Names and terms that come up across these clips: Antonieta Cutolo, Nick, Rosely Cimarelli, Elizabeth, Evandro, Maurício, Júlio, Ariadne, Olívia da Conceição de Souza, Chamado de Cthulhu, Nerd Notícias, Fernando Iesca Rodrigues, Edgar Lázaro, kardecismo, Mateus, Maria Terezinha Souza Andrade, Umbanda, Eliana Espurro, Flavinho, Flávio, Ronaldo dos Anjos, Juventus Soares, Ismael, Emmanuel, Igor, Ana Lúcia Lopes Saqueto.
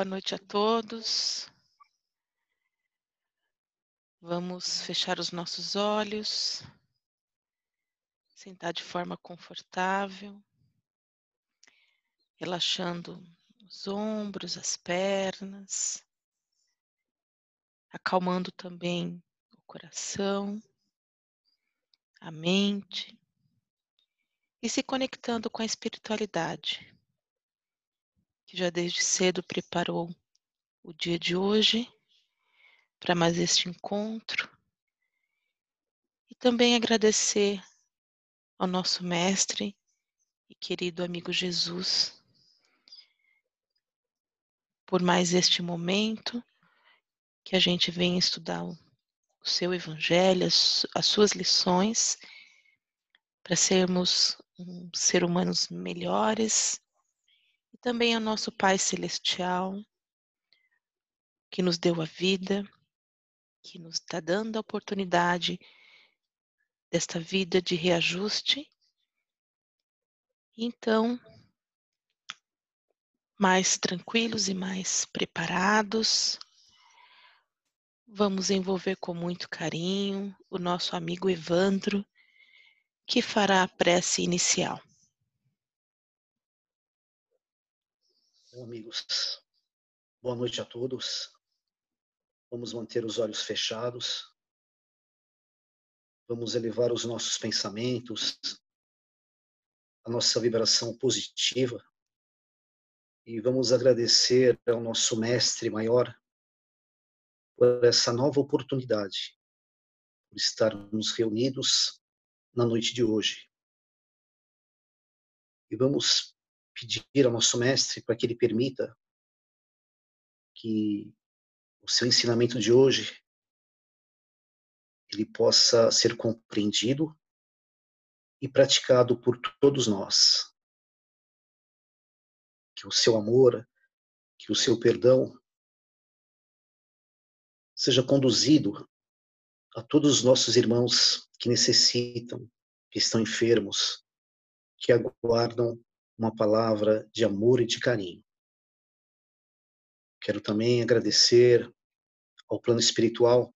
boa noite a todos. Vamos fechar os nossos olhos, sentar de forma confortável, relaxando os ombros, as pernas, acalmando também o coração, a mente e se conectando com a espiritualidade, que já desde cedo preparou o dia de hoje para mais este encontro, e também agradecer ao nosso mestre e querido amigo Jesus por mais este momento que a gente vem estudar o seu evangelho, as suas lições, para sermos seres humanos melhores, e também ao nosso Pai Celestial, que nos deu a vida, que nos está dando a oportunidade desta vida de reajuste. Então, mais tranquilos e mais preparados, vamos envolver com muito carinho o nosso amigo Evandro, que fará a prece inicial. Amigos, boa noite a todos. Vamos manter os olhos fechados. Vamos elevar os nossos pensamentos, a nossa vibração positiva. E vamos agradecer ao nosso Mestre Maior por essa nova oportunidade, por estarmos reunidos na noite de hoje. E vamos pedir ao nosso Mestre para que ele permita que o seu ensinamento de hoje ele possa ser compreendido e praticado por todos nós. Que o seu amor, que o seu perdão seja conduzido a todos os nossos irmãos que necessitam, que estão enfermos, que aguardam uma palavra de amor e de carinho. Quero também agradecer ao plano espiritual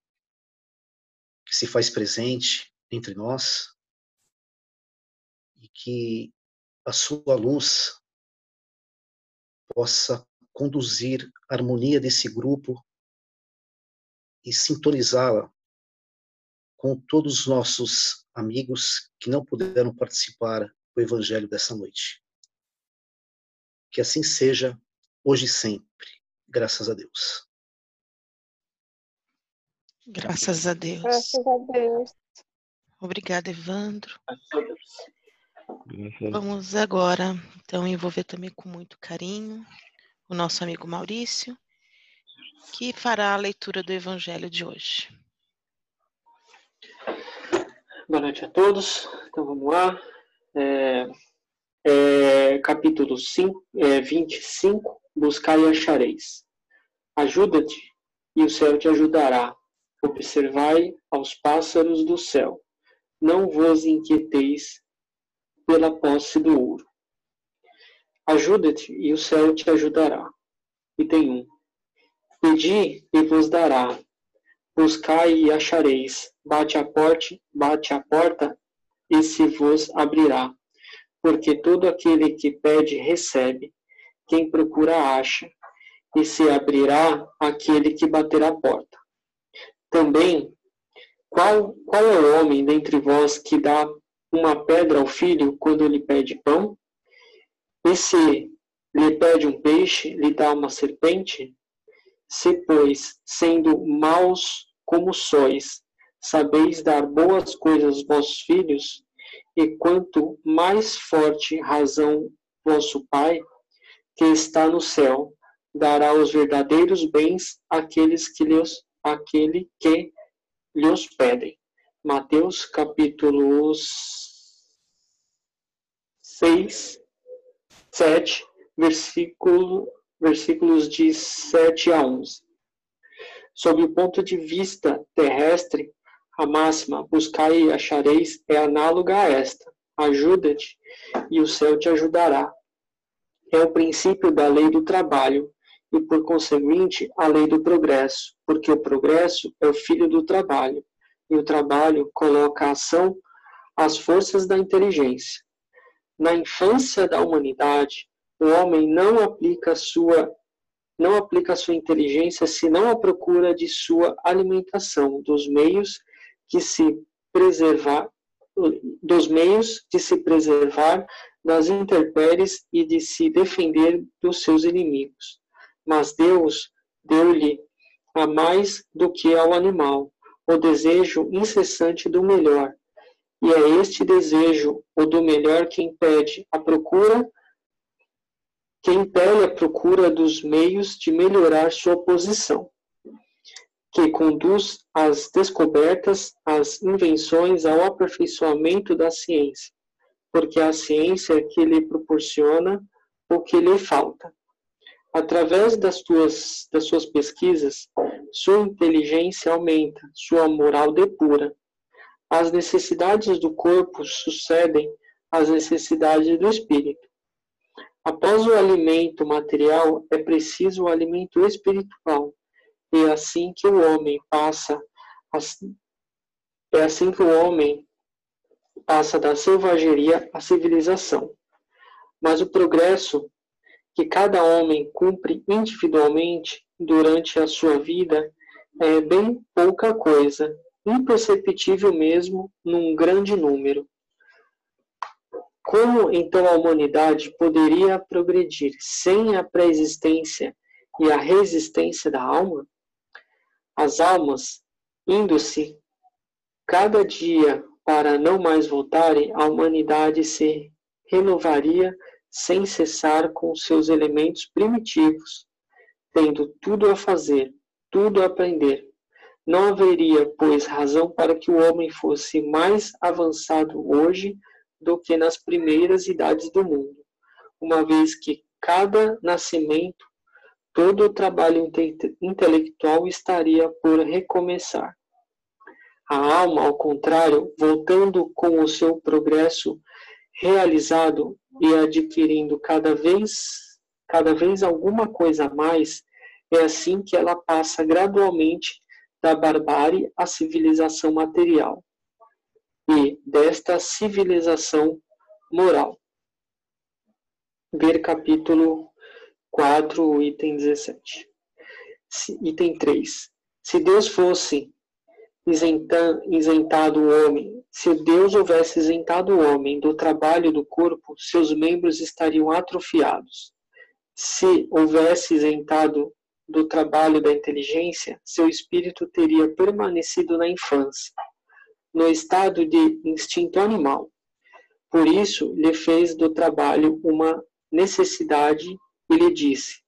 que se faz presente entre nós e que a sua luz possa conduzir a harmonia desse grupo e sintonizá-la com todos os nossos amigos que não puderam participar do Evangelho dessa noite. Que assim seja, hoje e sempre. Graças a Deus. Graças a Deus. Graças a Deus. Obrigada, Evandro. Vamos agora, então, envolver também com muito carinho o nosso amigo Maurício, que fará a leitura do Evangelho de hoje. Boa noite a todos. Então, vamos lá. Capítulo 25, Buscai e achareis. Ajuda-te e o céu te ajudará. Observai aos pássaros do céu. Não vos inquieteis pela posse do ouro. Ajuda-te e o céu te ajudará. Item 1. Pedi e vos dará. Buscai e achareis. Bate à porta e se vos abrirá. Porque todo aquele que pede, recebe. Quem procura, acha. E se abrirá aquele que bater à porta. Também, qual é o homem dentre vós que dá uma pedra ao filho quando lhe pede pão? E se lhe pede um peixe, lhe dá uma serpente? Se, pois, sendo maus como sois, sabeis dar boas coisas aos vossos filhos, e quanto mais forte razão vosso Pai, que está no céu, dará os verdadeiros bens àqueles que lhes pedem. Mateus, capítulo 6, 7, versículos de 7 a 11. Sob o ponto de vista terrestre, a máxima, buscai e achareis, é análoga a esta. Ajuda-te e o céu te ajudará. É o princípio da lei do trabalho e, por conseguinte, a lei do progresso, porque o progresso é o filho do trabalho, e o trabalho coloca a ação às forças da inteligência. Na infância da humanidade, o homem não aplica sua inteligência senão à procura de sua alimentação, dos meios de se preservar das intempéries e de se defender dos seus inimigos. Mas Deus deu-lhe a mais do que ao animal, o desejo incessante do melhor. E é este desejo, o do melhor, que impele a procura dos meios de melhorar sua posição, que conduz às descobertas, às invenções, ao aperfeiçoamento da ciência, porque a ciência é que lhe proporciona o que lhe falta. Através das suas pesquisas, sua inteligência aumenta, sua moral depura. As necessidades do corpo sucedem às necessidades do espírito. Após o alimento material, é preciso o alimento espiritual. É assim que o homem passa da selvageria à civilização. Mas o progresso que cada homem cumpre individualmente durante a sua vida é bem pouca coisa, imperceptível mesmo num grande número. Como então a humanidade poderia progredir sem a pré-existência e a resistência da alma? As almas, indo-se cada dia para não mais voltarem, a humanidade se renovaria sem cessar com seus elementos primitivos, tendo tudo a fazer, tudo a aprender. Não haveria, pois, razão para que o homem fosse mais avançado hoje do que nas primeiras idades do mundo, uma vez que cada nascimento, todo o trabalho intelectual estaria por recomeçar. A alma, ao contrário, voltando com o seu progresso realizado e adquirindo cada vez alguma coisa a mais, é assim que ela passa gradualmente da barbárie à civilização material e desta civilização moral. Ver capítulo 4, item 17. Item 3. Se Deus fosse isentado o homem, se Deus houvesse isentado o homem do trabalho do corpo, seus membros estariam atrofiados. Se houvesse isentado do trabalho da inteligência, seu espírito teria permanecido na infância, no estado de instinto animal. Por isso, lhe fez do trabalho uma necessidade e lhe disse: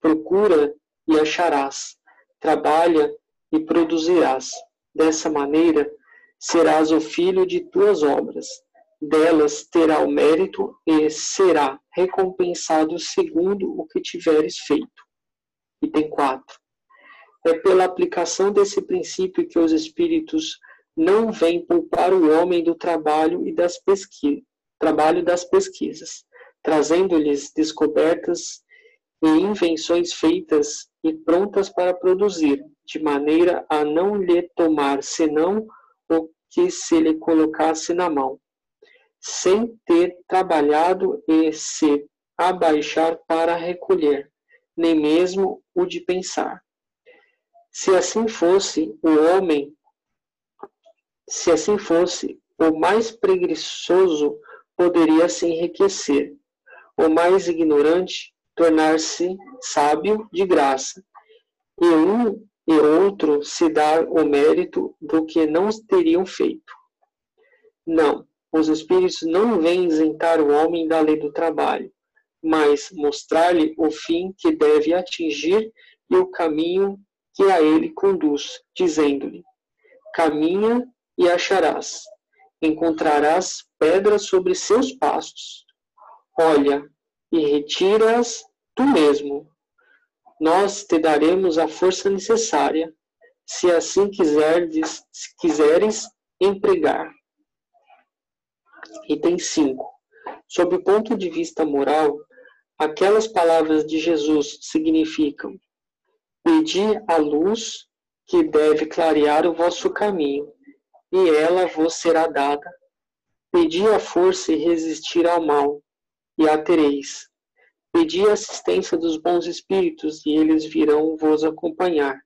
procura e acharás, trabalha e produzirás. Dessa maneira, serás o filho de tuas obras. Delas terá o mérito e será recompensado segundo o que tiveres feito. Item 4. É pela aplicação desse princípio que os espíritos não vêm poupar o homem do trabalho das pesquisas, trazendo-lhes descobertas e invenções feitas e prontas para produzir, de maneira a não lhe tomar senão o que se lhe colocasse na mão, sem ter trabalhado e se abaixar para recolher, nem mesmo o de pensar. Se assim fosse, o mais preguiçoso poderia se enriquecer, o mais ignorante tornar-se sábio de graça, e um e outro se dar o mérito do que não teriam feito. Não, os espíritos não vêm isentar o homem da lei do trabalho, mas mostrar-lhe o fim que deve atingir e o caminho que a ele conduz, dizendo-lhe: caminha e acharás, encontrarás pedras sobre seus passos, olha e retira-as tu mesmo. Nós te daremos a força necessária, se assim quiseres empregar. Item 5. Sob o ponto de vista moral, aquelas palavras de Jesus significam: pedi a luz que deve clarear o vosso caminho, e ela vos será dada. Pedi a força e resistir ao mal, e a tereis. Pedi a assistência dos bons espíritos, e eles virão vos acompanhar.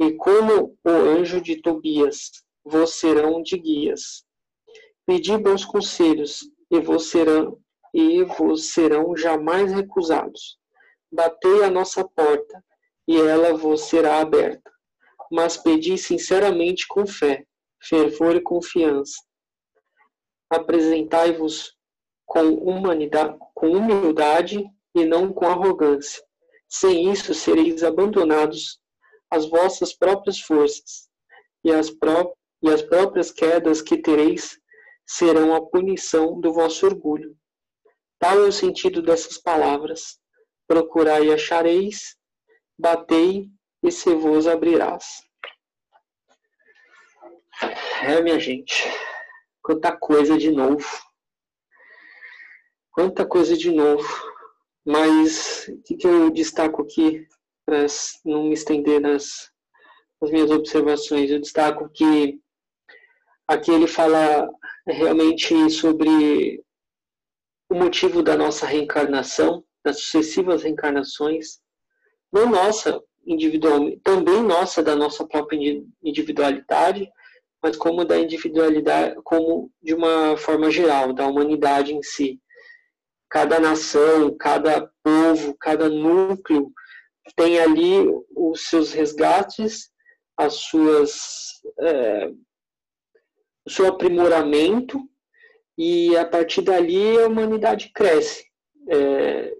E como o anjo de Tobias, vos serão de guias. Pedi bons conselhos, e vos serão jamais recusados. Batei a nossa porta, e ela vos será aberta. Mas pedi sinceramente com fé, fervor e confiança. Apresentai-vos com humildade e não com arrogância. Sem isso sereis abandonados às vossas próprias forças, e as próprias quedas que tereis serão a punição do vosso orgulho. Tal é o sentido dessas palavras: procurai e achareis, batei e se vos abrirás. É, minha gente, quanta coisa de novo. Quanta coisa de novo. Mas o que eu destaco aqui, para não me estender nas minhas observações, eu destaco que aqui ele fala realmente sobre o motivo da nossa reencarnação, das sucessivas reencarnações, não nossa individualmente, também nossa, da nossa própria individualidade, mas como da individualidade, como de uma forma geral, da humanidade em si. Cada nação, cada povo, cada núcleo tem ali os seus resgates, o seu aprimoramento, e a partir dali a humanidade cresce.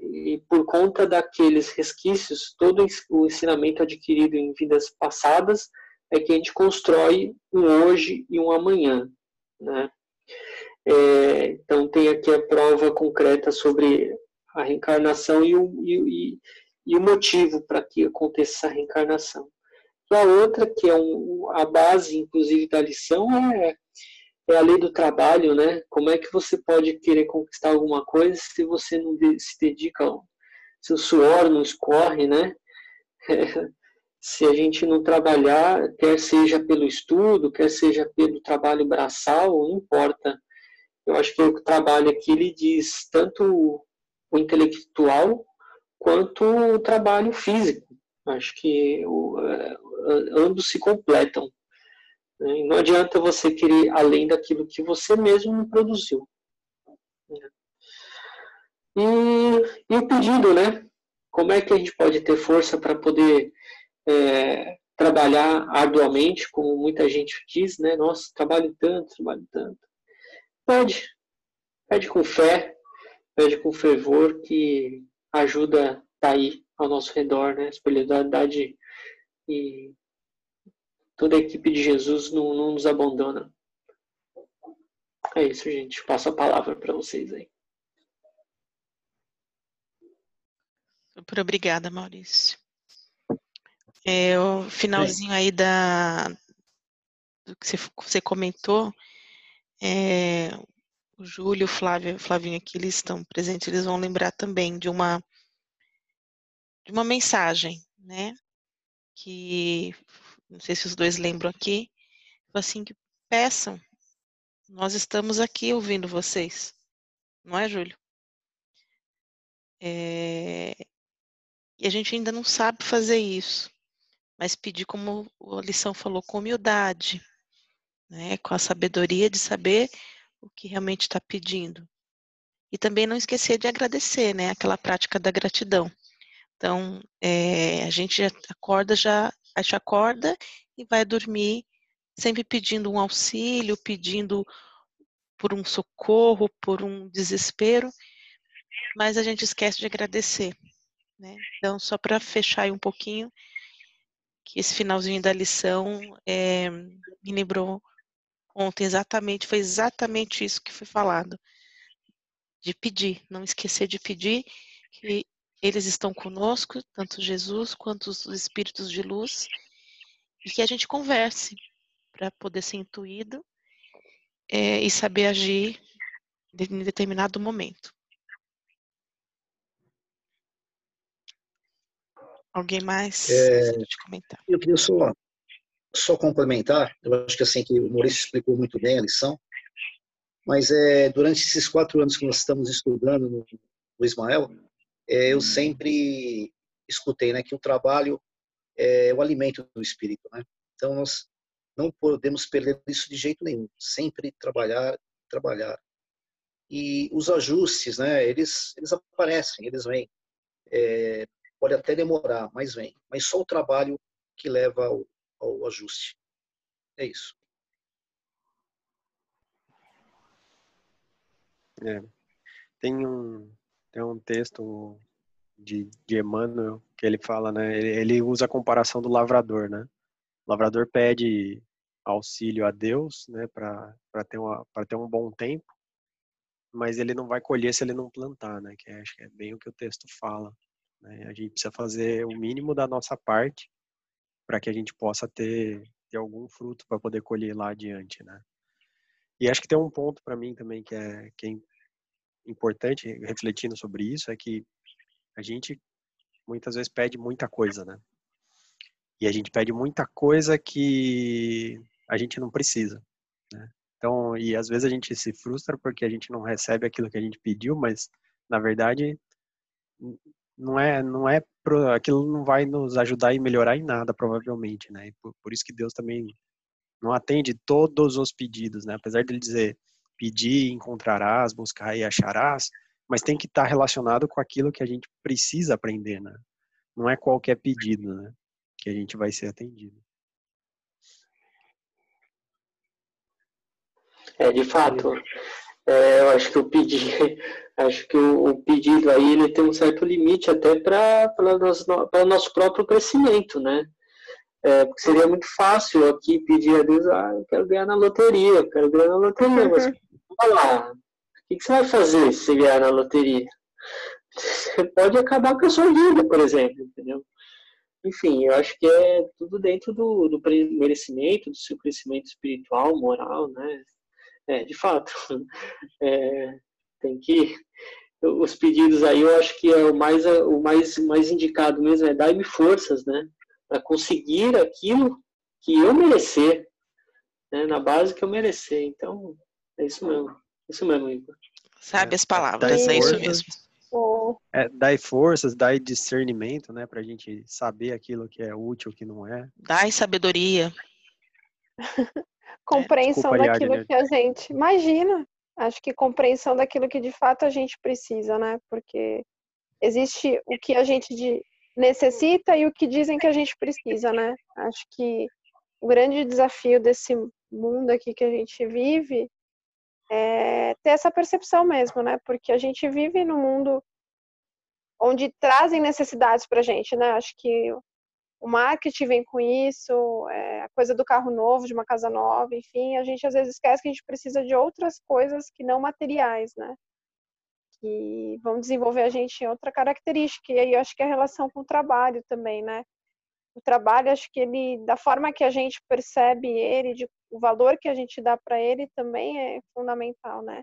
E por conta daqueles resquícios, todo o ensinamento adquirido em vidas passadas, é que a gente constrói um hoje e um amanhã, né? Então tem aqui a prova concreta sobre a reencarnação e o motivo para que aconteça essa reencarnação. E a outra, que é a base, inclusive, da lição, é a lei do trabalho, né? Como é que você pode querer conquistar alguma coisa se você não se dedica, seu suor não escorre, né? Se a gente não trabalhar, quer seja pelo estudo, quer seja pelo trabalho braçal, não importa. Eu acho que o trabalho aqui, ele diz tanto o intelectual quanto o trabalho físico. Acho que ambos se completam. Não adianta você querer além daquilo que você mesmo não produziu. E o pedido, né? Como é que a gente pode ter força para poder trabalhar arduamente, como muita gente diz, né? Nossa, trabalho tanto. Pede com fé, pede com fervor, que a ajuda está aí ao nosso redor, né? A espiritualidade e toda a equipe de Jesus não nos abandona. É isso, gente. Passo a palavra para vocês aí. Super obrigada, Maurício. O finalzinho aí do que você comentou, o Júlio, o Flavinho aqui, eles estão presentes, eles vão lembrar também de uma mensagem, né, que, não sei se os dois lembram aqui, assim, que peçam, nós estamos aqui ouvindo vocês, não é, Júlio? E a gente ainda não sabe fazer isso. Mas pedir, como a lição falou, com humildade, né? Com a sabedoria de saber o que realmente está pedindo. E também não esquecer de agradecer, né? Aquela prática da gratidão. Então, a gente acorda e vai dormir sempre pedindo um auxílio, pedindo por um socorro, por um desespero, mas a gente esquece de agradecer, né? Então, só para fechar aí um pouquinho, que esse finalzinho da lição me lembrou ontem exatamente, foi exatamente isso que foi falado, de pedir, não esquecer de pedir, que eles estão conosco, tanto Jesus quanto os espíritos de luz, e que a gente converse para poder ser intuído e saber agir em determinado momento. Alguém mais de comentar? Eu queria só complementar. Eu acho que assim que o Maurício explicou muito bem a lição, mas durante esses 4 anos que nós estamos estudando no Ismael, eu sempre escutei, né, que o trabalho é o alimento do espírito, né? Então nós não podemos perder isso de jeito nenhum. Sempre trabalhar, trabalhar. E os ajustes, né? Eles aparecem, eles vêm. Pode até demorar, mas vem. Mas só o trabalho que leva ao ajuste. É isso. Tem um texto de Emmanuel que ele fala, né? Ele usa a comparação do lavrador, né? O lavrador pede auxílio a Deus, né? Para ter um bom tempo, mas ele não vai colher se ele não plantar, né? Que acho que é bem o que o texto fala. A gente precisa fazer o mínimo da nossa parte para que a gente possa ter algum fruto para poder colher lá adiante, né? E acho que tem um ponto para mim também que é importante, refletindo sobre isso, é que a gente muitas vezes pede muita coisa, né? E a gente pede muita coisa que a gente não precisa, né? Então, e às vezes a gente se frustra porque a gente não recebe aquilo que a gente pediu, mas na verdade não é aquilo não vai nos ajudar e melhorar em nada, provavelmente, né? Por isso que Deus também não atende todos os pedidos, né? Apesar dele dizer, pedir, encontrarás, buscar e acharás, mas tem que estar relacionado com aquilo que a gente precisa aprender, né? Não é qualquer pedido, né, que a gente vai ser atendido. De fato, eu acho que o pedido aí ele tem um certo limite até para o nosso próprio crescimento, né? Porque seria muito fácil eu aqui pedir a Deus, eu quero ganhar na loteria, mas olha lá, o que você vai fazer se você ganhar na loteria? Você pode acabar com a sua vida, por exemplo, entendeu? Enfim, eu acho que é tudo dentro do merecimento, do seu crescimento espiritual, moral, né? De fato, tem que... Os pedidos aí, eu acho que é o mais indicado mesmo, dai-me forças, né? Para conseguir aquilo que eu merecer, né? Na base que eu merecer. Então, é isso mesmo. Igor. Sabe as palavras, é isso mesmo. Dai forças, dai discernimento, né? Pra gente saber aquilo que é útil, o que não é. Dai sabedoria. Compreensão daquilo que a gente imagina. Acho que compreensão daquilo que de fato a gente precisa, né? Porque existe o que a gente necessita e o que dizem que a gente precisa, né? Acho que o grande desafio desse mundo aqui que a gente vive é ter essa percepção mesmo, né? Porque a gente vive num mundo onde trazem necessidades pra gente, né? Acho que o marketing vem com isso, a coisa do carro novo, de uma casa nova, enfim, a gente às vezes esquece que a gente precisa de outras coisas que não materiais, né? Que vão desenvolver a gente em outra característica, e aí eu acho que é a relação com o trabalho também, né? O trabalho, acho que ele, da forma que a gente percebe ele, o valor que a gente dá para ele também é fundamental, né?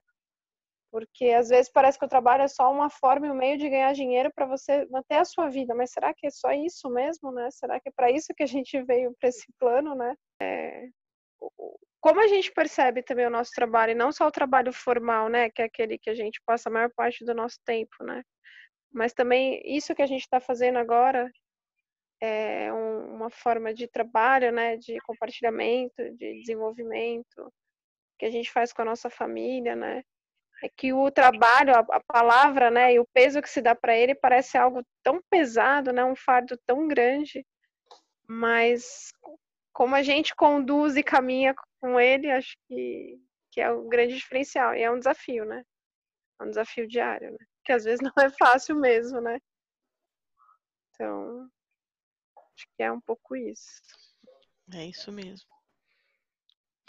Porque às vezes parece que o trabalho é só uma forma e um meio de ganhar dinheiro para você manter a sua vida. Mas será que é só isso mesmo, né? Será que é para isso que a gente veio para esse plano, né? Como a gente percebe também o nosso trabalho, e não só o trabalho formal, né? Que é aquele que a gente passa a maior parte do nosso tempo, né? Mas também isso que a gente está fazendo agora é uma forma de trabalho, né? De compartilhamento, de desenvolvimento, que a gente faz com a nossa família, né? É que o trabalho, a palavra, né, e o peso que se dá para ele parece algo tão pesado, né, um fardo tão grande, mas como a gente conduz e caminha com ele, acho que é um grande diferencial, e é um desafio, né, é um desafio diário, né, que às vezes não é fácil mesmo, né, então acho que é um pouco isso. É isso mesmo.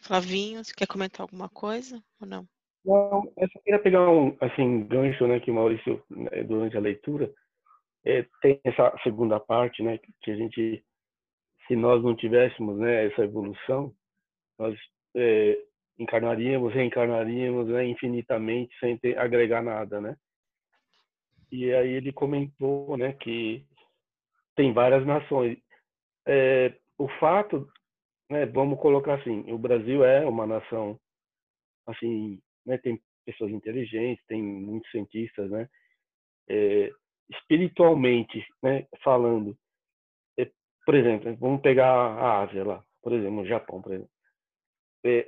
Flavinho, você quer comentar alguma coisa ou não? Não, eu só queria pegar um gancho, né, que o Maurício, né, durante a leitura, tem essa segunda parte, né, que a gente, se nós não tivéssemos, né, essa evolução, nós encarnaríamos, reencarnaríamos, né, infinitamente sem agregar nada, né? E aí ele comentou, né, que tem várias nações. O fato, né, vamos colocar assim, o Brasil é uma nação, assim, né, tem pessoas inteligentes, tem muitos cientistas, né, espiritualmente, né, falando, por exemplo, vamos pegar a Ásia lá, por exemplo, o Japão, por exemplo.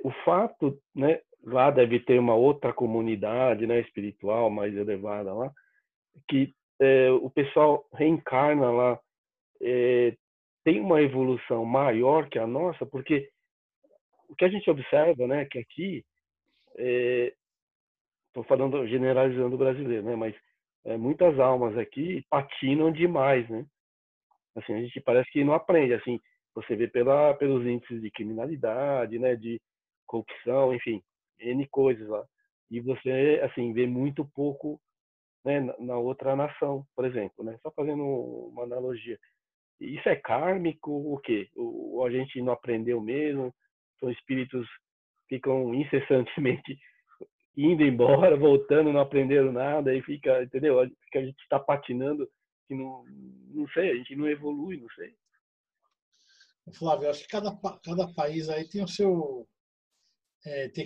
O fato, né, lá deve ter uma outra comunidade, né, espiritual mais elevada lá, que o pessoal reencarna lá, tem uma evolução maior que a nossa, porque o que a gente observa, né, que aqui, estou falando, generalizando o brasileiro, né, mas muitas almas aqui patinam demais, né? Assim, a gente parece que não aprende, assim, você vê pelos índices de criminalidade, né, de corrupção, enfim, N coisas lá. E você, assim, vê muito pouco, né, na outra nação, por exemplo, né? Só fazendo uma analogia. Isso é kármico, o quê? Ou a gente não aprendeu mesmo? São espíritos que ficam incessantemente indo embora, voltando, não aprenderam nada e fica, entendeu? Que a gente está patinando, que não sei, a gente não evolui, não sei. Flávio, eu acho que cada país aí tem o seu...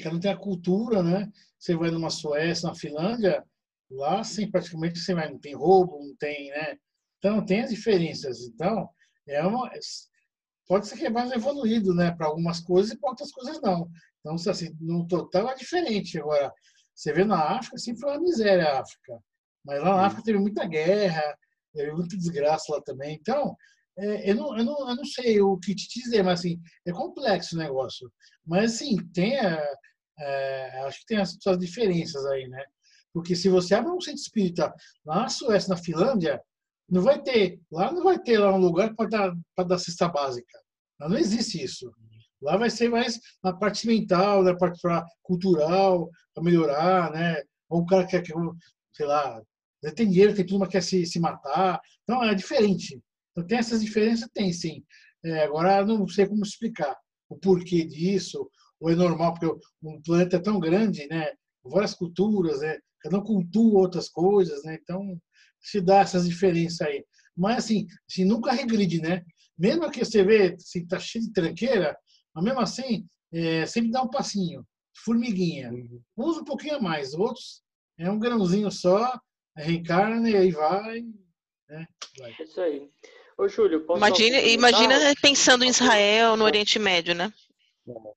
cada um tem a cultura, né? Você vai numa Suécia, na Finlândia, lá sim, praticamente você vai, não tem roubo, não tem, né? Então, tem as diferenças. Então, pode ser que é mais evoluído, né? Para algumas coisas e para outras coisas não. Então, assim, no total é diferente. Agora, você vê na África, sempre foi uma miséria a África. Mas lá na África teve muita guerra, teve muita desgraça lá também. Então, eu não sei o que te dizer, mas assim, é complexo o negócio. Mas, assim, tem acho que tem as suas diferenças aí, né? Porque se você abre um centro espírita lá na Suécia, na Finlândia, não vai ter lá um lugar para dar cesta básica. Não existe isso. Lá vai ser mais na parte mental, na parte cultural, para melhorar, né? Ou o cara quer, sei lá, tem dinheiro, tem tudo, mas quer se matar. Então, é diferente. Então, tem essas diferenças? Tem, sim. Agora, não sei como explicar o porquê disso, ou é normal, porque um planeta é tão grande, né? Várias culturas, né? Cada um cultua outras coisas, né? Então, se dá essas diferenças aí. Mas, assim nunca regride, né? Mesmo que você vê, assim, tá cheio de tranqueira, mas mesmo assim, sempre dá um passinho, formiguinha. Uns um pouquinho a mais, outros um grãozinho só, reencarna e aí vai, né? Vai. É isso aí. Ô, Júlio, posso... Imagina pensando em Israel, no Oriente Médio, né?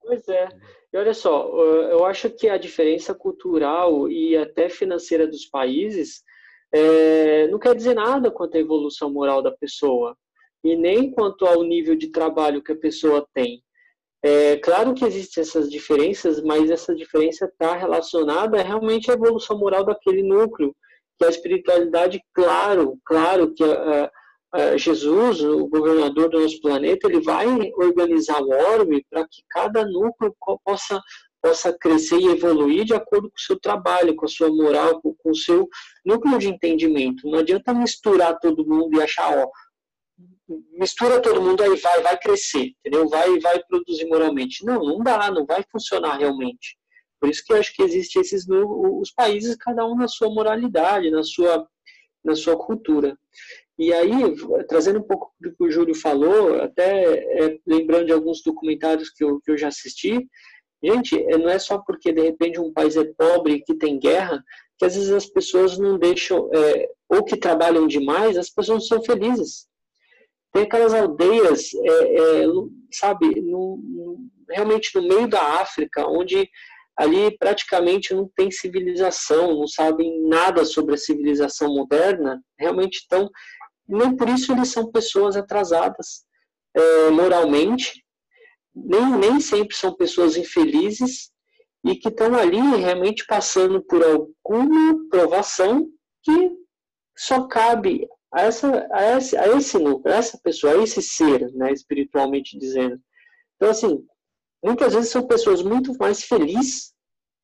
Pois é. E olha só, eu acho que a diferença cultural e até financeira dos países não quer dizer nada quanto à evolução moral da pessoa e nem quanto ao nível de trabalho que a pessoa tem. Claro que existem essas diferenças, mas essa diferença está relacionada realmente à evolução moral daquele núcleo, que a espiritualidade, claro que Jesus, o governador do nosso planeta, ele vai organizar o orbe para que cada núcleo possa crescer e evoluir de acordo com o seu trabalho, com a sua moral, com o seu núcleo de entendimento. Não adianta misturar todo mundo e achar, ó, mistura todo mundo aí, vai crescer, entendeu? Vai produzir moralmente. Não dá, não vai funcionar realmente. Por isso que eu acho que existem esses os países, cada um na sua moralidade, na sua cultura. E aí, trazendo um pouco do que o Júlio falou, até lembrando de alguns documentários que eu já assisti, gente, não é só porque de repente um país é pobre e que tem guerra, que às vezes as pessoas não deixam, ou que trabalham demais, as pessoas não são felizes. Tem aquelas aldeias, sabe, realmente no meio da África, onde ali praticamente não tem civilização, não sabem nada sobre a civilização moderna, realmente estão... Nem por isso eles são pessoas atrasadas moralmente, nem sempre são pessoas infelizes e que estão ali realmente passando por alguma provação que só cabe a esse núcleo, a essa pessoa, a esse ser, né, espiritualmente dizendo. Então, assim, muitas vezes são pessoas muito mais felizes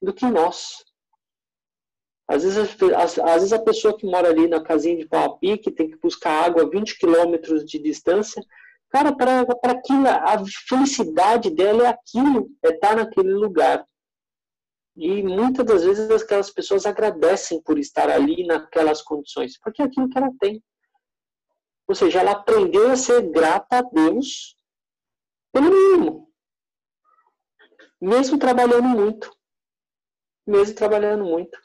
do que nós. Às vezes a pessoa que mora ali na casinha de pau a pique, tem que buscar água a 20 quilômetros de distância, cara, para aquilo, a felicidade dela é aquilo, é estar naquele lugar. E muitas das vezes aquelas pessoas agradecem por estar ali naquelas condições, porque é aquilo que ela tem. Ou seja, ela aprendeu a ser grata a Deus pelo mínimo. Mesmo trabalhando muito. Mesmo trabalhando muito.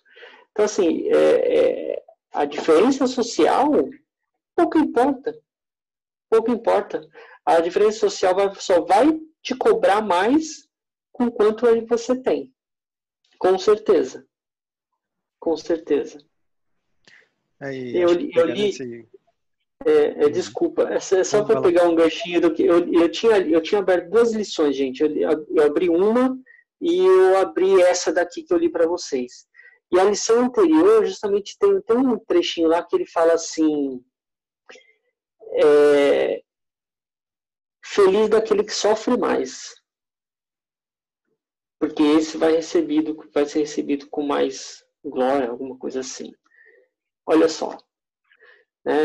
Então, assim, a diferença social pouco importa. Pouco importa. A diferença social só vai te cobrar mais com quanto aí você tem. Com certeza. Com certeza. Aí, desculpa, é só para pegar um ganchinho do que eu tinha aberto duas lições, gente. Eu abri uma e eu abri essa daqui que eu li para vocês. E a lição anterior, justamente, tem um trechinho lá que ele fala assim: feliz daquele que sofre mais, porque esse vai ser recebido com mais glória, alguma coisa assim. Olha só.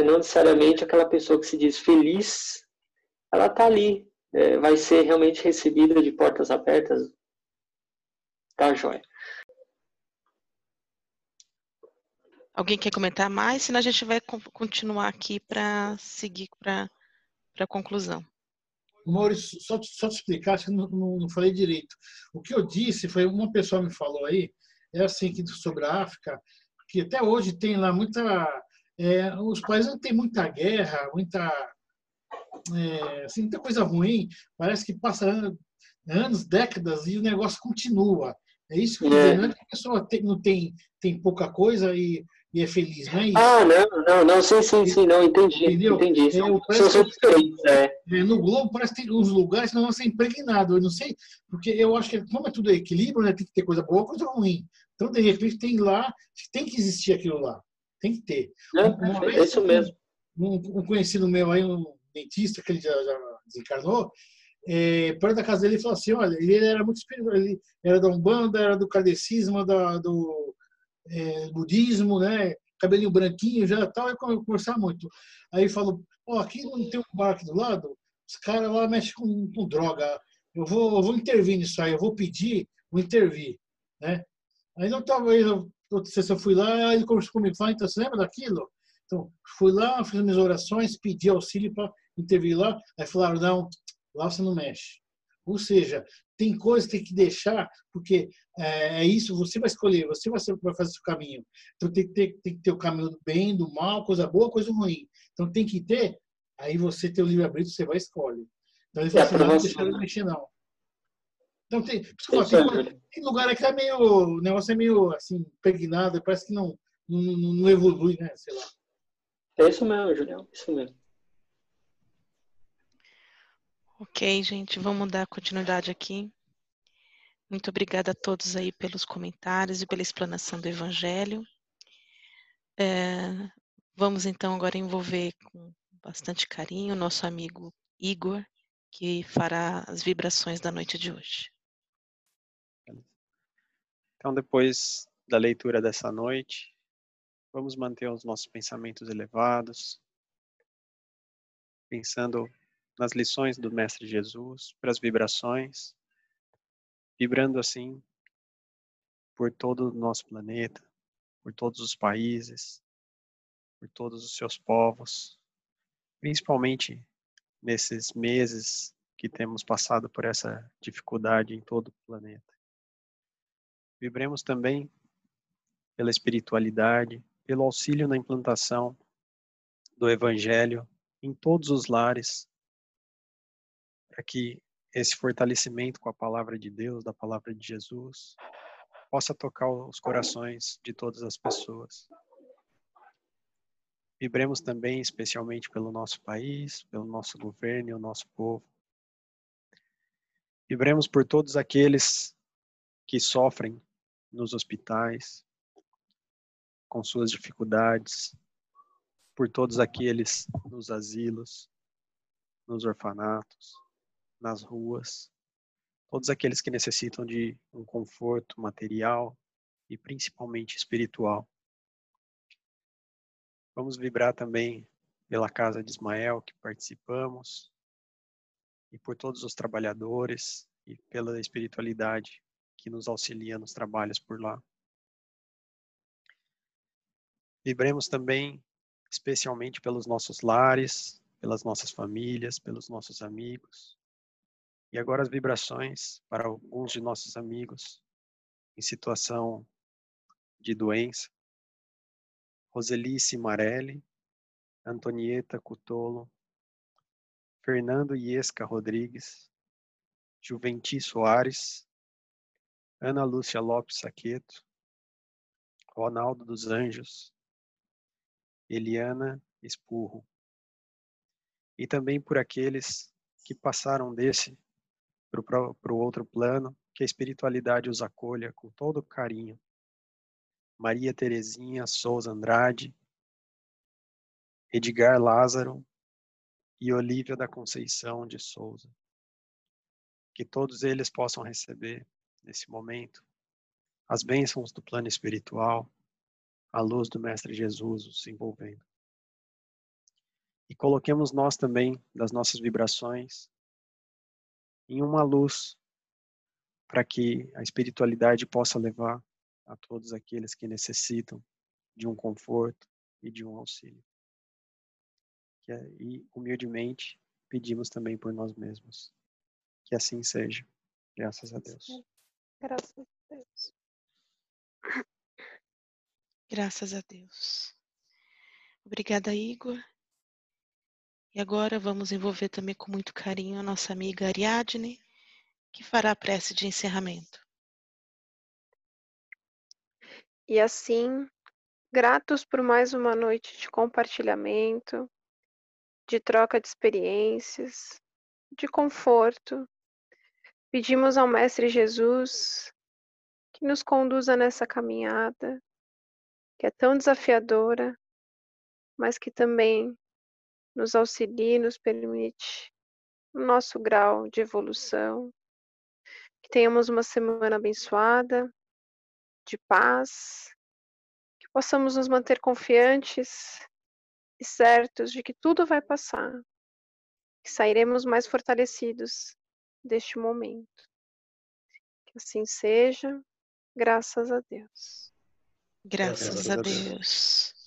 Não necessariamente aquela pessoa que se diz feliz, ela está ali, vai ser realmente recebida de portas abertas. Tá, joia. Alguém quer comentar mais? Senão a gente vai continuar aqui para seguir para a conclusão. Maurício, só te explicar, se eu não falei direito. O que eu disse foi, uma pessoa me falou aí, que sobre a África, que até hoje tem lá muita... os países não têm muita guerra, muita coisa ruim. Parece que passa anos, décadas e o negócio continua. É isso que eu dizer, não é que a pessoa tem pouca coisa e é feliz, não é isso? Ah, não, sim, não, entendi. No globo parece que tem uns lugares que não vão ser impregnados, eu não sei, porque eu acho que como é tudo equilíbrio, né, tem que ter coisa boa, coisa ruim. Então, de repente, tem lá, tem que existir aquilo lá. Tem que ter. É isso mesmo. Um conhecido meu aí, um dentista, que ele já desencarnou, perto da casa dele, ele falou assim, olha, ele era muito espiritual, ele era da Umbanda, era do kardecismo, do budismo, né? Cabelinho branquinho, já tal, eu conversava muito. Aí ele falou, aqui não tem um bar aqui do lado, os caras lá mexem com droga, eu vou intervir nisso aí, eu vou pedir, vou intervir, né? Aí não estava aí, outra sessão eu fui lá, ele conversou comigo, falou, então, você lembra daquilo? Então, fui lá, fiz minhas orações, pedi auxílio para intervir lá, aí falaram, não, lá você não mexe. Ou seja, tem coisas que tem que deixar, porque é isso, você vai escolher, você vai fazer o seu caminho. Então, tem que ter o caminho do bem, do mal, coisa boa, coisa ruim. Então, tem que ter, aí você tem o livre-arbítrio, você vai escolher. Então, ele falou assim, não deixa ele mexer, não. Então, tem lugar que é meio, o negócio é meio assim, impregnado, parece que não evolui, né? Sei lá. É isso mesmo, Julião, é isso mesmo. Ok, gente, vamos dar continuidade aqui. Muito obrigada a todos aí pelos comentários e pela explanação do Evangelho. Vamos então agora envolver com bastante carinho o nosso amigo Igor, que fará as vibrações da noite de hoje. Então, depois da leitura dessa noite, vamos manter os nossos pensamentos elevados, pensando nas lições do Mestre Jesus, para as vibrações, vibrando assim por todo o nosso planeta, por todos os países, por todos os seus povos, principalmente nesses meses que temos passado por essa dificuldade em todo o planeta. Vibremos também pela espiritualidade, pelo auxílio na implantação do Evangelho em todos os lares, para que esse fortalecimento com a palavra de Deus, da palavra de Jesus, possa tocar os corações de todas as pessoas. Vibremos também especialmente pelo nosso país, pelo nosso governo e o nosso povo. Vibremos por todos aqueles que sofrem nos hospitais, com suas dificuldades, por todos aqueles nos asilos, nos orfanatos, nas ruas, todos aqueles que necessitam de um conforto material e principalmente espiritual. Vamos vibrar também pela casa de Ismael, que participamos, e por todos os trabalhadores e pela espiritualidade que nos auxilia nos trabalhos por lá. Vibremos também especialmente pelos nossos lares, pelas nossas famílias, pelos nossos amigos. E agora as vibrações para alguns de nossos amigos em situação de doença. Rosely Cimarelli, Antonieta Cutolo, Fernando Iesca Rodrigues, Juventus Soares, Ana Lúcia Lopes Saqueto, Ronaldo dos Anjos, Eliana Espurro. E também por aqueles que passaram desse para o outro plano, que a espiritualidade os acolha com todo carinho. Maria Terezinha Souza Andrade, Edgar Lázaro e Olívia da Conceição de Souza. Que todos eles possam receber, nesse momento, as bênçãos do plano espiritual, a luz do Mestre Jesus os envolvendo. E coloquemos nós também, das nossas vibrações, em uma luz, para que a espiritualidade possa levar a todos aqueles que necessitam de um conforto e de um auxílio. E, humildemente, pedimos também por nós mesmos. Que assim seja. Graças a Deus. Graças a Deus. Graças a Deus. Obrigada, Igor. E agora vamos envolver também com muito carinho a nossa amiga Ariadne, que fará a prece de encerramento. E assim, gratos por mais uma noite de compartilhamento, de troca de experiências, de conforto, pedimos ao Mestre Jesus que nos conduza nessa caminhada, que é tão desafiadora, mas que também nos auxilie, nos permite o nosso grau de evolução, que tenhamos uma semana abençoada, de paz, que possamos nos manter confiantes e certos de que tudo vai passar, que sairemos mais fortalecidos deste momento. Que assim seja, graças a Deus. Graças a Deus.